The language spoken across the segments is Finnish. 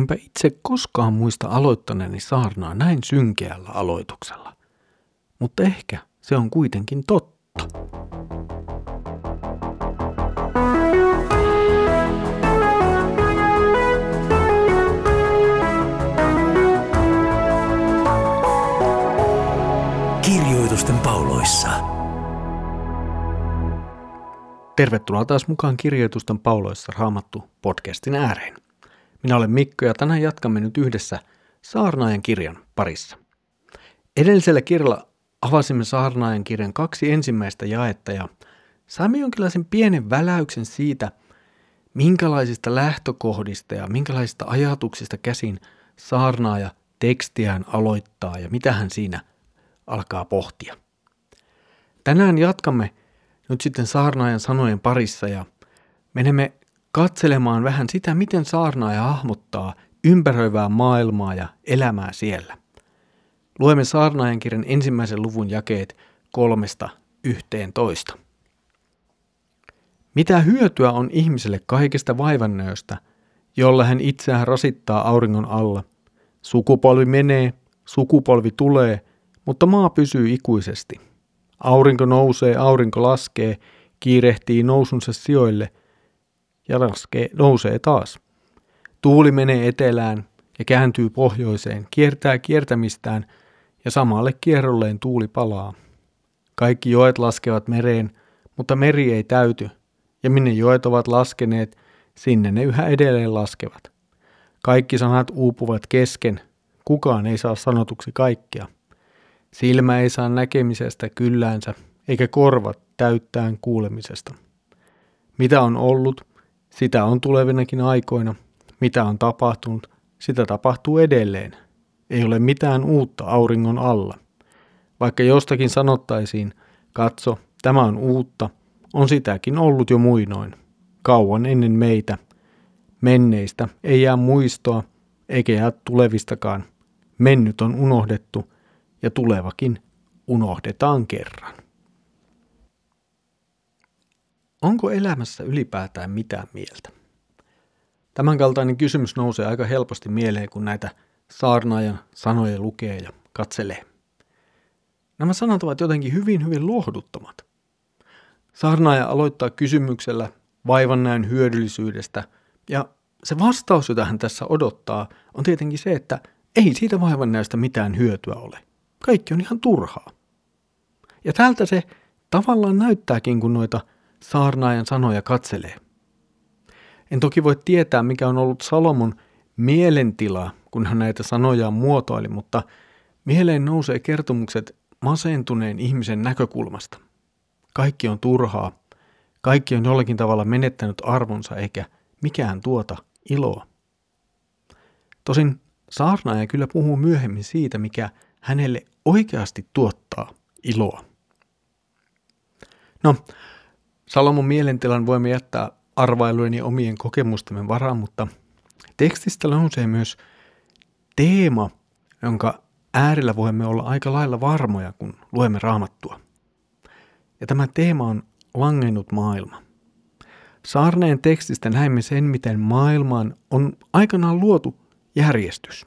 Enpä itse koskaan muista aloittaneeni saarnaa näin synkeällä aloituksella. Mutta ehkä se on kuitenkin totta. Kirjoitusten pauloissa. Tervetuloa taas mukaan Kirjoitusten pauloissa Raamattu podcastin ääreen. Minä olen Mikko ja tänään jatkamme nyt yhdessä Saarnaajan kirjan parissa. Edellisellä kirjalla avasimme Saarnaajan kirjan 2 ensimmäistä jaetta ja saimme jonkinlaisen pienen väläyksen siitä, minkälaisista lähtökohdista ja minkälaisista ajatuksista käsin saarnaaja tekstiään aloittaa ja mitä hän siinä alkaa pohtia. Tänään jatkamme nyt sitten saarnaajan sanojen parissa ja menemme katselemaan vähän sitä, miten saarnaaja hahmottaa ympäröivää maailmaa ja elämää siellä. Luemme Saarnaajan kirjan 1. luvun jakeet 3–11. Mitä hyötyä on ihmiselle kaikesta vaivannööstä, jolla hän itseään rasittaa auringon alla? Sukupolvi menee, sukupolvi tulee, mutta maa pysyy ikuisesti. Aurinko nousee, aurinko laskee, kiirehtii nousunsa sijoille ja nousee taas. Tuuli menee etelään ja kääntyy pohjoiseen, kiertää kiertämistään ja samalle kierrolleen tuuli palaa. Kaikki joet laskevat mereen, mutta meri ei täyty, ja minne joet ovat laskeneet, sinne ne yhä edelleen laskevat. Kaikki sanat uupuvat kesken, kukaan ei saa sanotuksi kaikkea. Silmä ei saa näkemisestä kylläänsä, eikä korvat täyttään kuulemisesta. Mitä on ollut, sitä on tulevinakin aikoina. Mitä on tapahtunut, sitä tapahtuu edelleen. Ei ole mitään uutta auringon alla. Vaikka jostakin sanottaisiin, katso, tämä on uutta, on sitäkin ollut jo muinoin. Kauan ennen meitä. Menneistä ei jää muistoa, eikä jää tulevistakaan. Mennyt on unohdettu. Ja tulevakin unohdetaan kerran. Onko elämässä ylipäätään mitään mieltä? Tämänkaltainen kysymys nousee aika helposti mieleen, kun näitä saarnaajan sanoja lukee ja katselee. Nämä sanat ovat jotenkin hyvin lohduttomat. Saarnaaja aloittaa kysymyksellä vaivannäön hyödyllisyydestä, ja se vastaus, jota hän tässä odottaa, on tietenkin se, että ei siitä vaivannäöstä mitään hyötyä ole. Kaikki on ihan turhaa. Ja tältä se tavallaan näyttääkin, kun noita saarnaajan sanoja katselee. En toki voi tietää, mikä on ollut Salomon mielentila, kun hän näitä sanojaan muotoili, mutta mieleen nousee kertomukset masentuneen ihmisen näkökulmasta. Kaikki on turhaa. Kaikki on jollakin tavalla menettänyt arvonsa, eikä mikään tuota iloa. Tosin saarnaaja kyllä puhuu myöhemmin siitä, mikä hänelle oikeasti tuottaa iloa. No, Salomon mielentilan voimme jättää arvailujen ja omien kokemustemme varaan, mutta tekstistä nousee myös teema, jonka äärellä voimme olla aika lailla varmoja, kun luemme Raamattua. Ja tämä teema on langennut maailma. Saarneen tekstistä näemme sen, miten maailmaan on aikanaan luotu järjestys.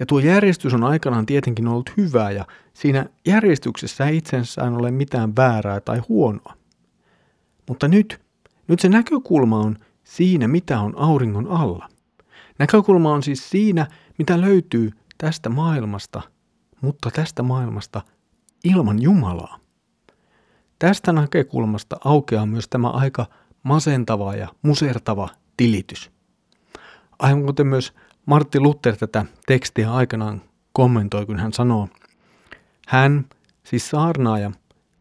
Ja tuo järjestys on aikanaan tietenkin ollut hyvää ja siinä järjestyksessä ei itsessään ole mitään väärää tai huonoa. Mutta nyt se näkökulma on siinä, mitä on auringon alla. Näkökulma on siis siinä, mitä löytyy tästä maailmasta, mutta tästä maailmasta ilman Jumalaa. Tästä näkökulmasta aukeaa myös tämä aika masentava ja musertava tilitys. Aivan kuten myös Martti Luther tätä tekstiä aikanaan kommentoi, kun hän sanoo, hän, siis saarnaaja,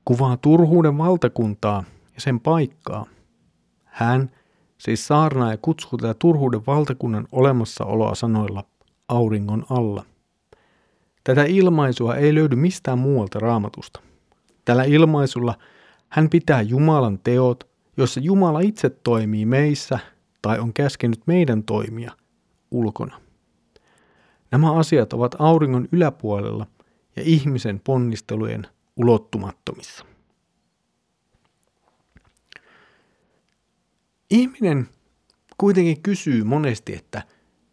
kuvaa turhuuden valtakuntaa ja sen paikkaa. Hän, siis saarnaaja, kutsuu tätä turhuuden valtakunnan olemassaoloa sanoilla auringon alla. Tätä ilmaisua ei löydy mistään muualta Raamatusta. Tällä ilmaisulla hän pitää Jumalan teot, joissa Jumala itse toimii meissä tai on käskenyt meidän toimia ulkona. Nämä asiat ovat auringon yläpuolella ja ihmisen ponnistelujen ulottumattomissa. Ihminen kuitenkin kysyy monesti, että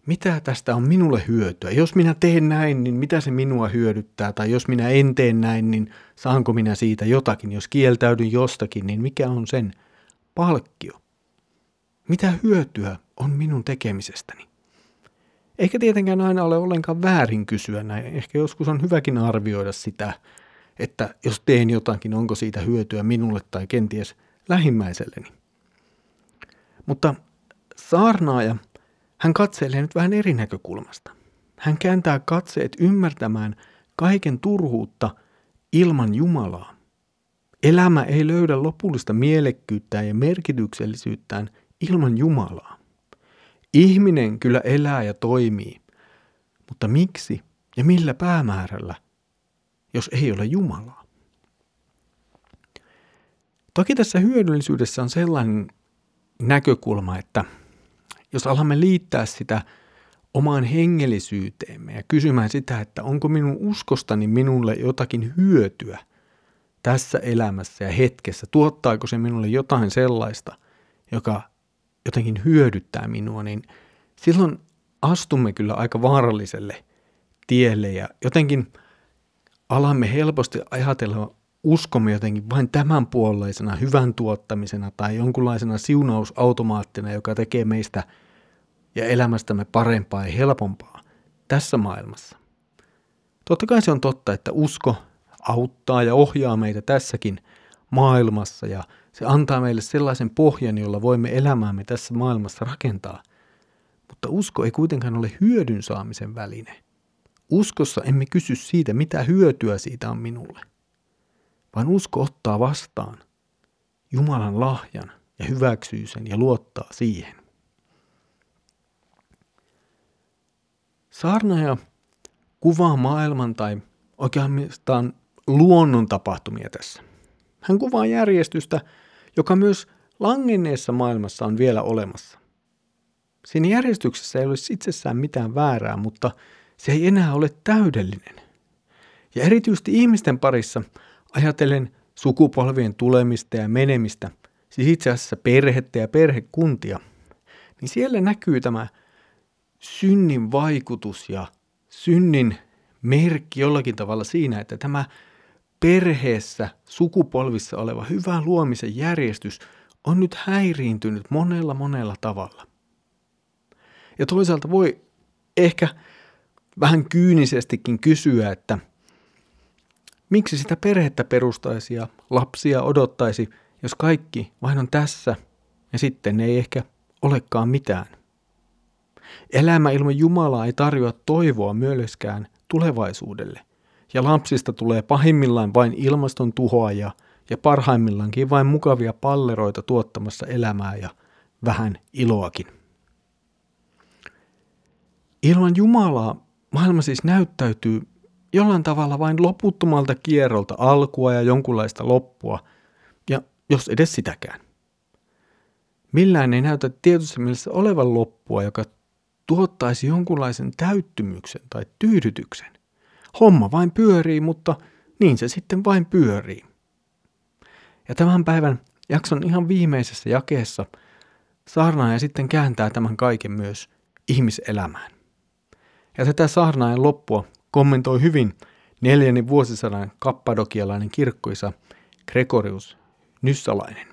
mitä tästä on minulle hyötyä? Jos minä teen näin, niin mitä se minua hyödyttää? Tai jos minä en tee näin, niin saanko minä siitä jotakin? Jos kieltäydyn jostakin, niin mikä on sen palkkio? Mitä hyötyä on minun tekemisestäni? Eikä tietenkään aina ole ollenkaan väärin kysyä näin. Ehkä joskus on hyväkin arvioida sitä, että jos teen jotakin, onko siitä hyötyä minulle tai kenties lähimmäiselleni. Mutta saarnaaja, hän katseilee nyt vähän eri näkökulmasta. Hän kääntää katseet ymmärtämään kaiken turhuutta ilman Jumalaa. Elämä ei löydä lopullista mielekkyyttään ja merkityksellisyyttään ilman Jumalaa. Ihminen kyllä elää ja toimii, mutta miksi ja millä päämäärällä, jos ei ole Jumalaa? Toki tässä hyödyllisyydessä on sellainen näkökulma, että jos alamme liittää sitä omaan hengellisyyteemme ja kysymään sitä, että onko minun uskostani minulle jotakin hyötyä tässä elämässä ja hetkessä, tuottaako se minulle jotain sellaista, joka jotenkin hyödyttää minua, niin silloin astumme kyllä aika vaaralliselle tielle ja jotenkin alamme helposti ajatella uskomme jotenkin vain tämän puoleisena hyvän tuottamisena tai jonkunlaisena siunausautomaattina, joka tekee meistä ja elämästämme parempaa ja helpompaa tässä maailmassa. Totta kai se on totta, että usko auttaa ja ohjaa meitä tässäkin maailmassa ja se antaa meille sellaisen pohjan, jolla voimme elämäämme tässä maailmassa rakentaa. Mutta usko ei kuitenkaan ole hyödyn saamisen väline. Uskossa emme kysy siitä, mitä hyötyä siitä on minulle, vaan usko ottaa vastaan Jumalan lahjan ja hyväksyy sen ja luottaa siihen. Saarnaaja kuvaa maailman tai oikeastaan luonnon tapahtumia tässä. Hän kuvaa järjestystä, joka myös langenneessa maailmassa on vielä olemassa. Siinä järjestyksessä ei olisi itsessään mitään väärää, mutta se ei enää ole täydellinen. Ja erityisesti ihmisten parissa ajatellen sukupolvien tulemista ja menemistä, siis itse asiassa perhettä ja perhekuntia, niin siellä näkyy tämä synnin vaikutus ja synnin merkki jollakin tavalla siinä, että tämä perheessä sukupolvissa oleva hyvä luomisen järjestys on nyt häiriintynyt monella tavalla. Ja toisaalta voi ehkä vähän kyynisestikin kysyä, että miksi sitä perhettä perustaisi ja lapsia odottaisi, jos kaikki vain on tässä ja sitten ei ehkä olekaan mitään? Elämä ilman Jumalaa ei tarjoa toivoa myöskään tulevaisuudelle. Ja lapsista tulee pahimmillaan vain ilmaston tuhoajia ja parhaimmillaankin vain mukavia palleroita tuottamassa elämää ja vähän iloakin. Ilman Jumalaa maailma siis näyttäytyy jollain tavalla vain loputtomalta kierrolta alkua ja jonkunlaista loppua, ja jos edes sitäkään. Millään ei näytä tietyssä mielessä olevan loppua, joka tuottaisi jonkunlaisen täyttymyksen tai tyydytyksen. Homma vain pyörii, mutta niin se sitten vain pyörii. Ja tämän päivän jakson ihan viimeisessä jakeessa saarnaaja sitten kääntää tämän kaiken myös ihmiselämään. Ja tätä saarnaajan loppua kommentoi hyvin 4. vuosisadan kappadokialainen kirkkoisa Gregorius Nyssalainen.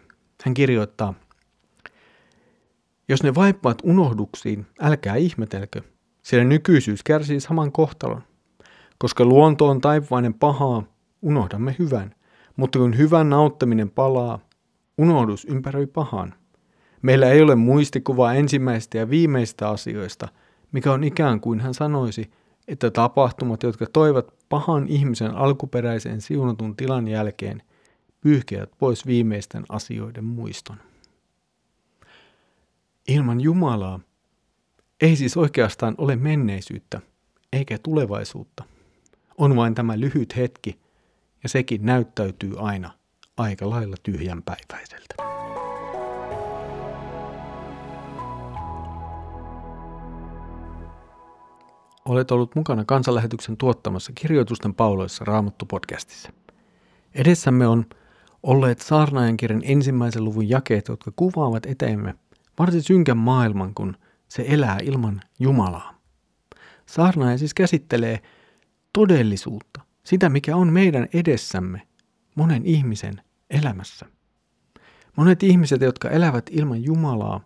Hän kirjoittaa: "Jos ne vaippaat unohduksiin, älkää ihmetelkö, sillä nykyisyys kärsii saman kohtalon. Koska luonto on taipuvainen pahaa, unohdamme hyvän, mutta kun hyvän nauttaminen palaa, unohdus ympäröi pahan. Meillä ei ole muistikuvaa ensimmäistä ja viimeistä asioista, mikä on ikään kuin hän sanoisi, että tapahtumat, jotka toivat pahan ihmisen alkuperäiseen siunatun tilan jälkeen, pyyhkeät pois viimeisten asioiden muiston." Ilman Jumalaa ei siis oikeastaan ole menneisyyttä eikä tulevaisuutta. On vain tämä lyhyt hetki, ja sekin näyttäytyy aina aika lailla tyhjänpäiväiseltä. Olet ollut mukana kansanlähetyksen tuottamassa Kirjoitusten pauloissa Raamattu-podcastissa. Edessämme on olleet Saarnaajan kirjan 1. luvun jakeet, jotka kuvaavat eteemme varsin synkän maailman, kun se elää ilman Jumalaa. Saarnaaja siis käsittelee todellisuutta, sitä mikä on meidän edessämme monen ihmisen elämässä. Monet ihmiset, jotka elävät ilman Jumalaa,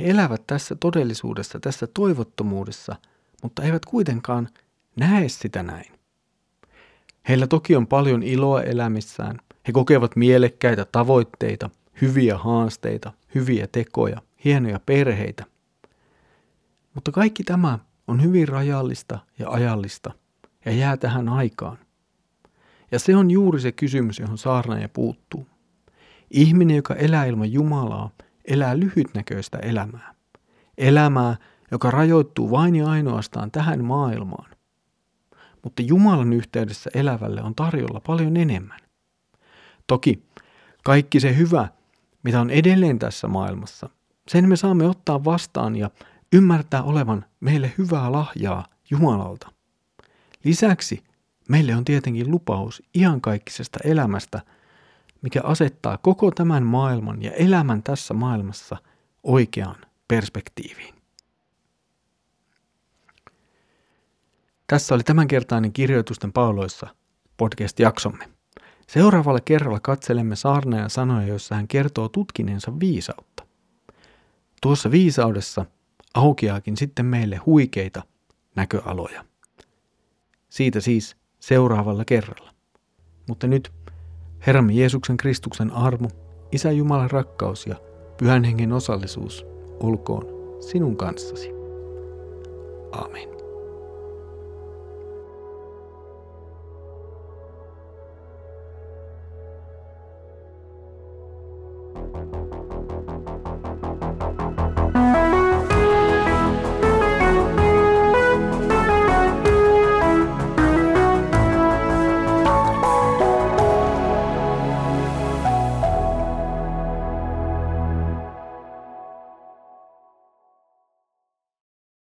he elävät tässä todellisuudessa, tässä toivottomuudessa, mutta eivät kuitenkaan näe sitä näin. Heillä toki on paljon iloa elämissään. He kokevat mielekkäitä tavoitteita, hyviä haasteita, hyviä tekoja, hienoja perheitä. Mutta kaikki tämä on hyvin rajallista ja ajallista ja jää tähän aikaan. Ja se on juuri se kysymys, johon saarnaaja puuttuu. Ihminen, joka elää ilman Jumalaa, elää lyhytnäköistä elämää. Elämää, joka rajoittuu vain ja ainoastaan tähän maailmaan. Mutta Jumalan yhteydessä elävälle on tarjolla paljon enemmän. Toki kaikki se hyvä, mitä on edelleen tässä maailmassa, sen me saamme ottaa vastaan ja ymmärtää olevan meille hyvää lahjaa Jumalalta. Lisäksi meille on tietenkin lupaus iankaikkisesta elämästä, mikä asettaa koko tämän maailman ja elämän tässä maailmassa oikeaan perspektiiviin. Tässä oli tämänkertainen Kirjoitusten pauloissa podcast-jaksomme. Seuraavalla kerralla katselemme saarnaajan sanoja, joissa hän kertoo tutkineensa viisautta. Tuossa viisaudessa aukeaakin sitten meille huikeita näköaloja. Siitä siis seuraavalla kerralla. Mutta nyt Herramme Jeesuksen Kristuksen armo, Isä Jumalan rakkaus ja Pyhän Hengen osallisuus olkoon sinun kanssasi. Aamen.